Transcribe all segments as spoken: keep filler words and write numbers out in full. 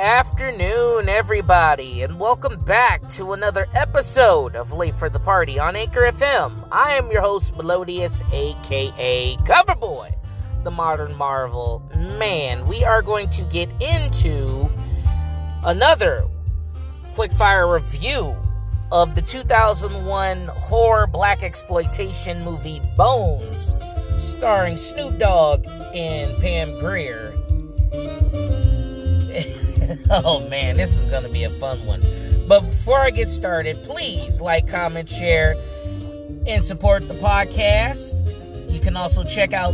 afternoon, everybody, and welcome back to another episode of Late for the Party on Anchor F M. I am your host, Melodious, aka Coverboy, the Modern Marvel. Man, we are going to get into another quickfire review of the two thousand one horror black exploitation movie Bones, starring Snoop Dogg and Pam Grier. Oh man, this is going to be a fun one. But before I get started, please like, comment, share, and support the podcast. You can also check out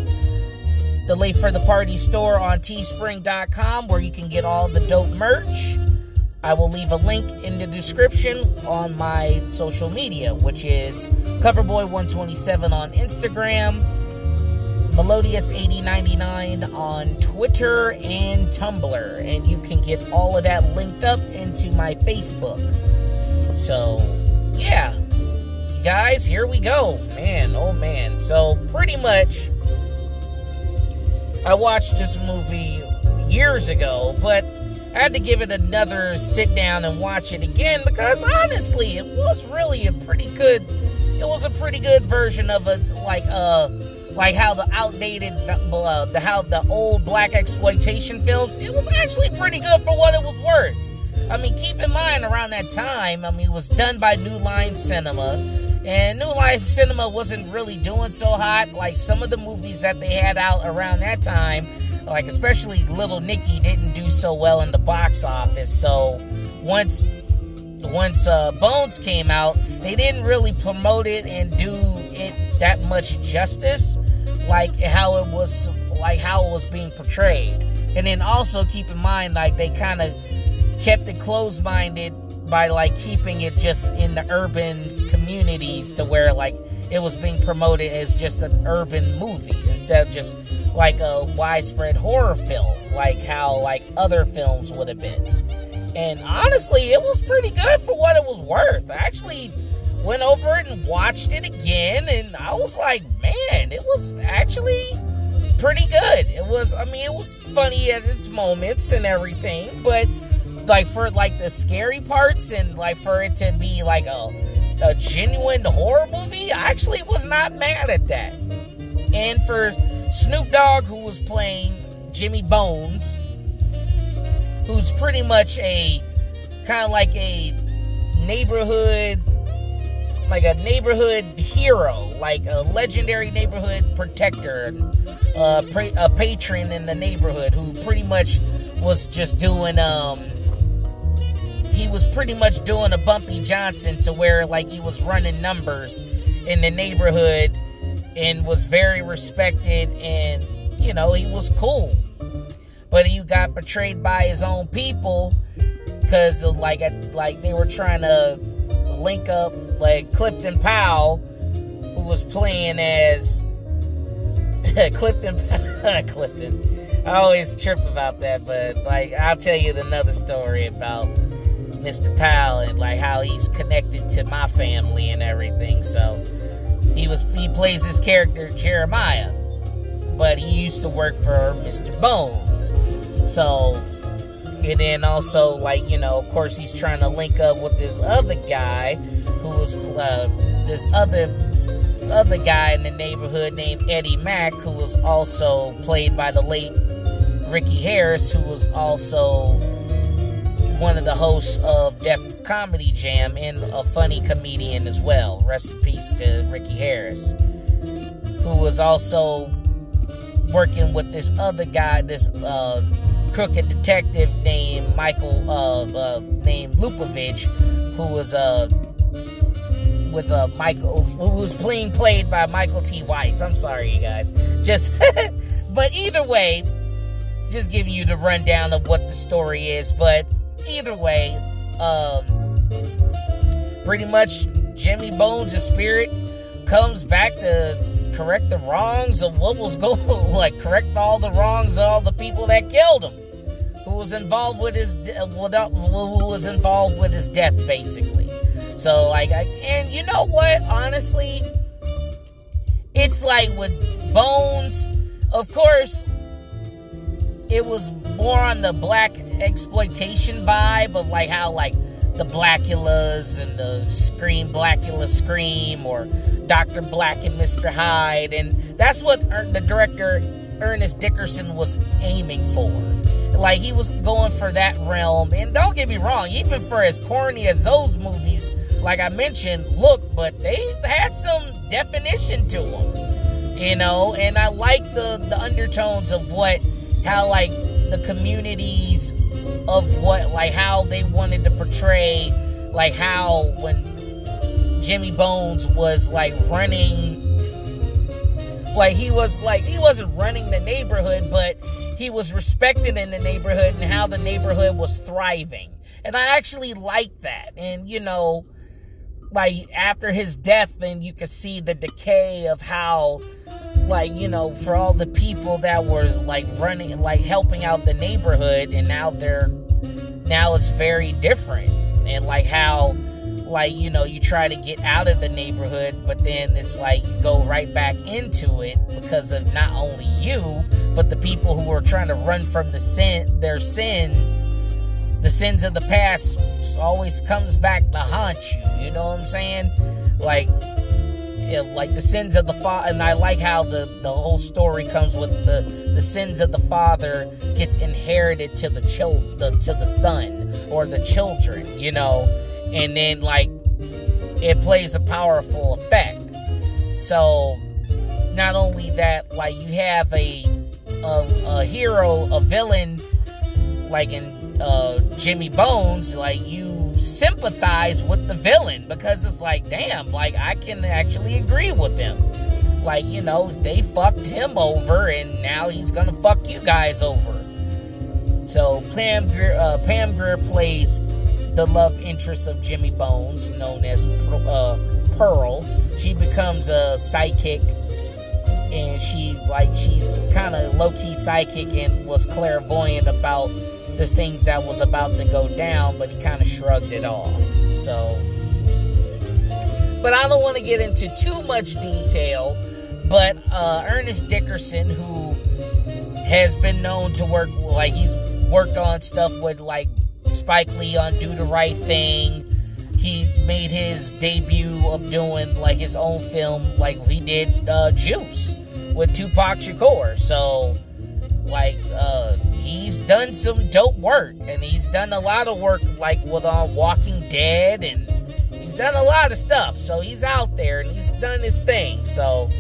the Late for the Party store on teespring dot com, where you can get all the dope merch. I will leave a link in the description on my social media, which is Coverboy one twenty-seven on Instagram, Melodious eighty ninety-nine on Twitter and Tumblr, and you can get all of that linked up into my Facebook. So, yeah, you guys, here we go. Man, oh man. So, pretty much, I watched this movie years ago, but I had to give it another sit down and watch it again, because honestly, it was really a pretty good, it was a pretty good version of it, like, uh, Like how the outdated, uh, the how the old black exploitation films, it was actually pretty good for what it was worth. I mean, keep in mind around that time, I mean, it was done by New Line Cinema, and New Line Cinema wasn't really doing so hot. Like some of the movies that they had out around that time, like especially Little Nicky, didn't do so well in the box office. So once, once uh, Bones came out, they didn't really promote it and do it that much justice. Like how it was, like how it was being portrayed. And then also keep in mind, like they kind of kept it closed-minded by like keeping it just in the urban communities, to where like it was being promoted as just an urban movie instead of just like a widespread horror film, like how like other films would have been. And honestly, it was pretty good for what it was worth. I actually went over it and watched it again, and I was like, man, it was actually pretty good. It was, I mean, it was funny at its moments and everything, but like for like the scary parts and like for it to be like a, a genuine horror movie, I actually was not mad at that. And for Snoop Dogg, who was playing Jimmy Bones, who's pretty much a kind of like a neighborhood like a neighborhood hero, like a legendary neighborhood protector, uh, pra- a patron in the neighborhood, who pretty much was just doing, um, he was pretty much doing a Bumpy Johnson, to where, like, he was running numbers in the neighborhood, and was very respected, and, you know, he was cool, but he got betrayed by his own people, because, like, like, they were trying to link up, like, Clifton Powell, who was playing as Clifton, Clifton, I always trip about that, but, like, I'll tell you another story about Mister Powell, and, like, how he's connected to my family and everything. So, he was, he plays his character, Jeremiah, but he used to work for Mister Bones, so... And then also, like, you know, of course, he's trying to link up with this other guy who was, uh, this other other guy in the neighborhood named Eddie Mack, who was also played by the late Ricky Harris, who was also one of the hosts of Def Comedy Jam and a funny comedian as well. Rest in peace to Ricky Harris, who was also working with this other guy, this, uh, crooked detective named Michael, uh, uh named Lupovich, who was, uh, with, uh, Michael, who was playing, played by Michael T. Weiss. I'm sorry, you guys. Just, but either way, just giving you the rundown of what the story is, but either way, um, pretty much Jimmy Bones' spirit comes back to correct the wrongs of what was going, like, correct all the wrongs of all the people that killed him, who was involved with his, without, who was involved with his death, basically. So, like, I, and you know what, honestly, it's like with Bones, of course, it was more on the black exploitation vibe of like how like the Blackulas and the Scream, Blackula Scream, or Doctor Black and Mister Hyde, and that's what the director Ernest Dickerson was aiming for. Like, he was going for that realm, and don't get me wrong, even for as corny as those movies, like I mentioned, look, but they had some definition to them, you know, and I like the, the undertones of what, how, like, the communities of what, like, how they wanted to portray, like, how when Jimmy Bones was, like, running, like, he was, like, he wasn't running the neighborhood, but he was respected in the neighborhood and how the neighborhood was thriving. And I actually like that. And, you know, like, after his death, then you could see the decay of how, like, you know, for all the people that was, like, running, like, helping out the neighborhood, and now they're, now it's very different. And, like, how, like, you know, you try to get out of the neighborhood, but then it's like you go right back into it because of not only you, but the people who are trying to run from the sin, their sins, the sins of the past always comes back to haunt you. You know what I'm saying? Like, yeah, like the sins of the father, and I like how the, the whole story comes with the, the sins of the father gets inherited to the child, the, to the son or the children, you know. And then, like, it plays a powerful effect. So, not only that, like, you have a a, a hero, a villain, like in uh, Jimmy Bones, like, you sympathize with the villain because it's like, damn, like, I can actually agree with them. Like, you know, they fucked him over, and now he's gonna fuck you guys over. So, Pam Grier, uh, Pam Grier plays the love interest of Jimmy Bones, known as uh, Pearl. She becomes a psychic, and she, like, she's kind of low-key psychic and was clairvoyant about the things that was about to go down, but he kind of shrugged it off. So, but I don't want to get into too much detail, but uh, Ernest Dickerson, who has been known to work, like, he's worked on stuff with, like, Spike Lee on Do the Right Thing. He made his debut of doing, like, his own film. Like, he did uh, Juice with Tupac Shakur. So, like, uh, he's done some dope work. And he's done a lot of work, like, with on uh, Walking Dead. And he's done a lot of stuff. So, he's out there. And he's done his thing. So,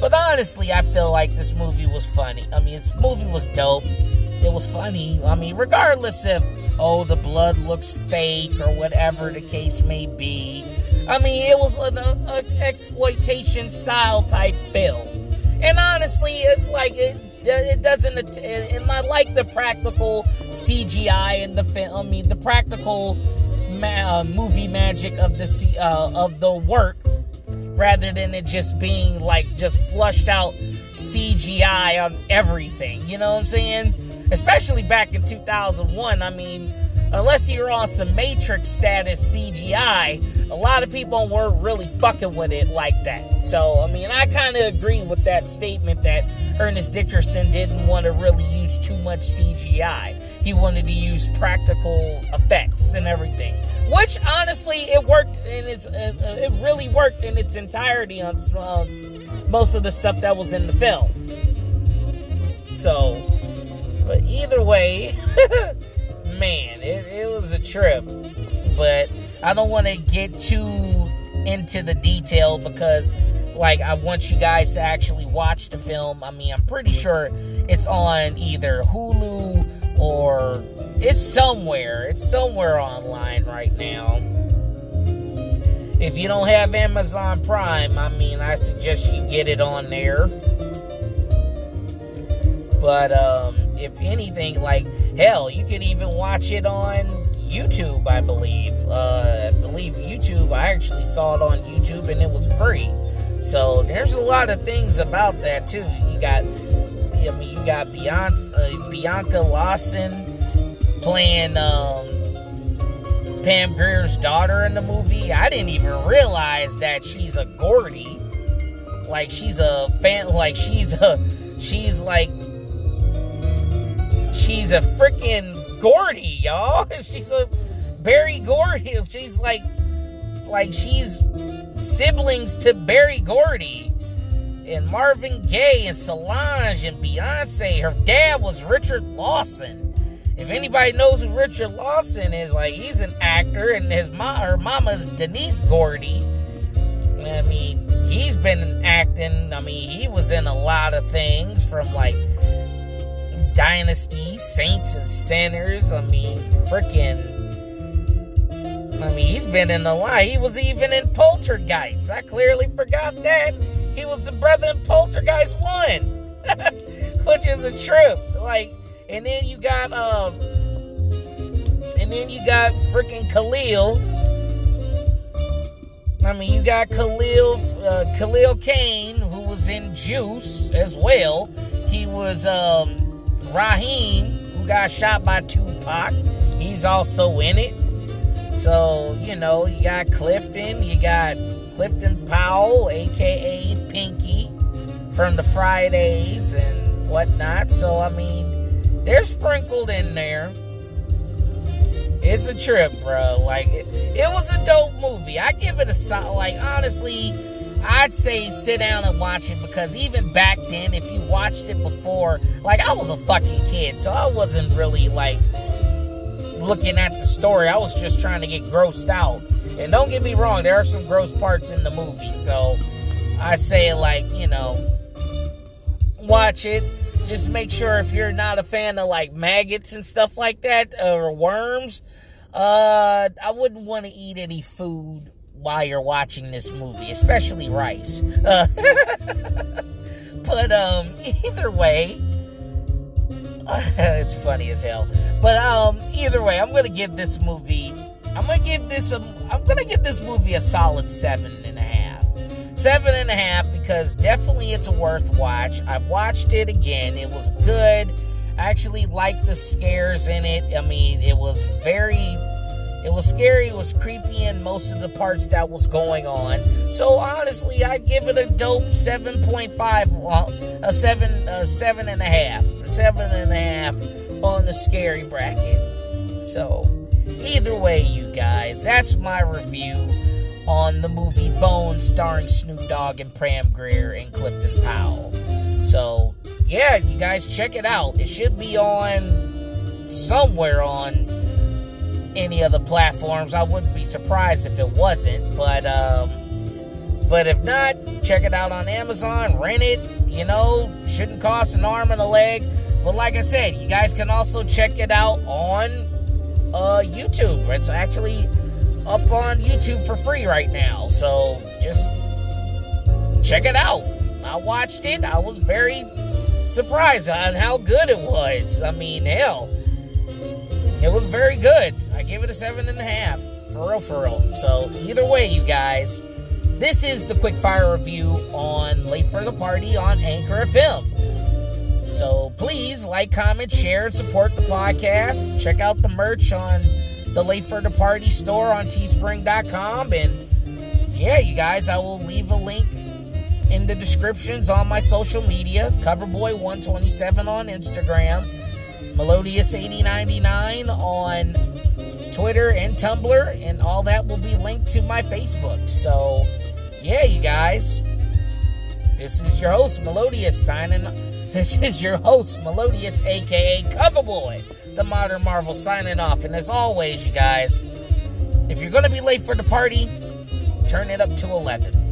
but honestly, I feel like this movie was funny. I mean, this movie was dope. It was funny. I mean, regardless if, oh, the blood looks fake or whatever the case may be. I mean, it was an uh, exploitation style type film. And honestly, it's like, it, it doesn't, and I like the practical C G I in the film. I mean, the practical ma- uh, movie magic of the, C- uh, of the work, rather than it just being like just flushed out C G I on everything. You know what I'm saying? Especially back in two thousand one, I mean, unless you're on some Matrix status C G I, a lot of people weren't really fucking with it like that. So, I mean, I kind of agree with that statement that Ernest Dickerson didn't want to really use too much C G I. He wanted to use practical effects and everything, which, honestly, it worked, and it's, it really worked in its entirety on, on most of the stuff that was in the film. So, but either way, man, it, it was a trip. But I don't want to get too into the detail because, like, I want you guys to actually watch the film. I mean, I'm pretty sure it's on either Hulu or it's somewhere. It's somewhere online right now. If you don't have Amazon Prime, I mean, I suggest you get it on there. But, um, if anything, like, hell, you could even watch it on YouTube, I believe. Uh, I believe YouTube, I actually saw it on YouTube, and it was free. So, there's a lot of things about that, too. You got, I mean, you got Beyonce, uh, Bianca Lawson playing, um, Pam Grier's daughter in the movie. I didn't even realize that she's a Gordy. Like, she's a fan, like, she's a, she's, like, she's a freaking Gordy, y'all. She's a Barry Gordy. She's like, like she's siblings to Barry Gordy and Marvin Gaye and Solange and Beyonce. Her dad was Richard Lawson. If anybody knows who Richard Lawson is, like, he's an actor, and his ma- her mama's Denise Gordy. I mean, he's been acting. I mean, he was in a lot of things from, like, Dynasty, Saints and Sinners. I mean, freaking... I mean, he's been in a lot. He was even in Poltergeist. I clearly forgot that. He was the brother in Poltergeist one, which is a trip. Like... And then you got, um, and then you got freaking Khalil. I mean, you got Khalil, uh, Khalil Kane, who was in Juice as well. He was, um, Raheem, who got shot by Tupac. He's also in it. So, you know, you got Clifton, you got Clifton Powell, aka Pinky, from the Fridays and whatnot. So, I mean, they're sprinkled in there. It's a trip, bro. Like, it, it was a dope movie. I give it a solid, like, honestly, I'd say sit down and watch it, because even back then, if you watched it before, like, I was a fucking kid, so I wasn't really, like, looking at the story. I was just trying to get grossed out. And don't get me wrong, there are some gross parts in the movie, so I say, like, you know, watch it. Just make sure if you're not a fan of, like, maggots and stuff like that, or worms, uh, I wouldn't want to eat any food while you're watching this movie, especially rice. Uh, but, um, either way, it's funny as hell, but, um, either way, I'm going to give this movie, I'm going to give this, a, I'm going to give this movie a solid seven and a half. Seven and a half, because definitely it's a worth watch. I watched it again. It was good. I actually liked the scares in it. I mean, it was very, it was scary. It was creepy in most of the parts that was going on. So honestly, I give it a dope seven point five, a seven, a seven and a half, a seven and a half on the scary bracket. So either way, you guys, that's my review on the movie Bones, starring Snoop Dogg and Pam Grier and Clifton Powell. So, yeah, you guys check it out. It should be on somewhere on any other platforms. I wouldn't be surprised if it wasn't, but um, but if not, check it out on Amazon, rent it, you know, shouldn't cost an arm and a leg. But like I said, you guys can also check it out on uh, YouTube. It's actually up on YouTube for free right now, so just check it out. I watched it. I was very surprised on how good it was. I mean, hell, it was very good. I give it a seven and a half, for real, for real. So either way, you guys, this is the quick fire review on Late for the Party on Anchor F M. So please like, comment, share, and support the podcast. Check out the merch on the Late for the Party store on teespring dot com. And yeah, you guys, I will leave a link in the descriptions on my social media. Coverboy one twenty-seven on Instagram. Melodious eighty ninety-nine on Twitter and Tumblr. And all that will be linked to my Facebook. So yeah, you guys, this is your host, Melodious, signing up. This is your host, Melodious, a k a. Coverboy, the Modern Marvel, signing off. And as always, you guys, if you're going to be late for the party, turn it up to eleven.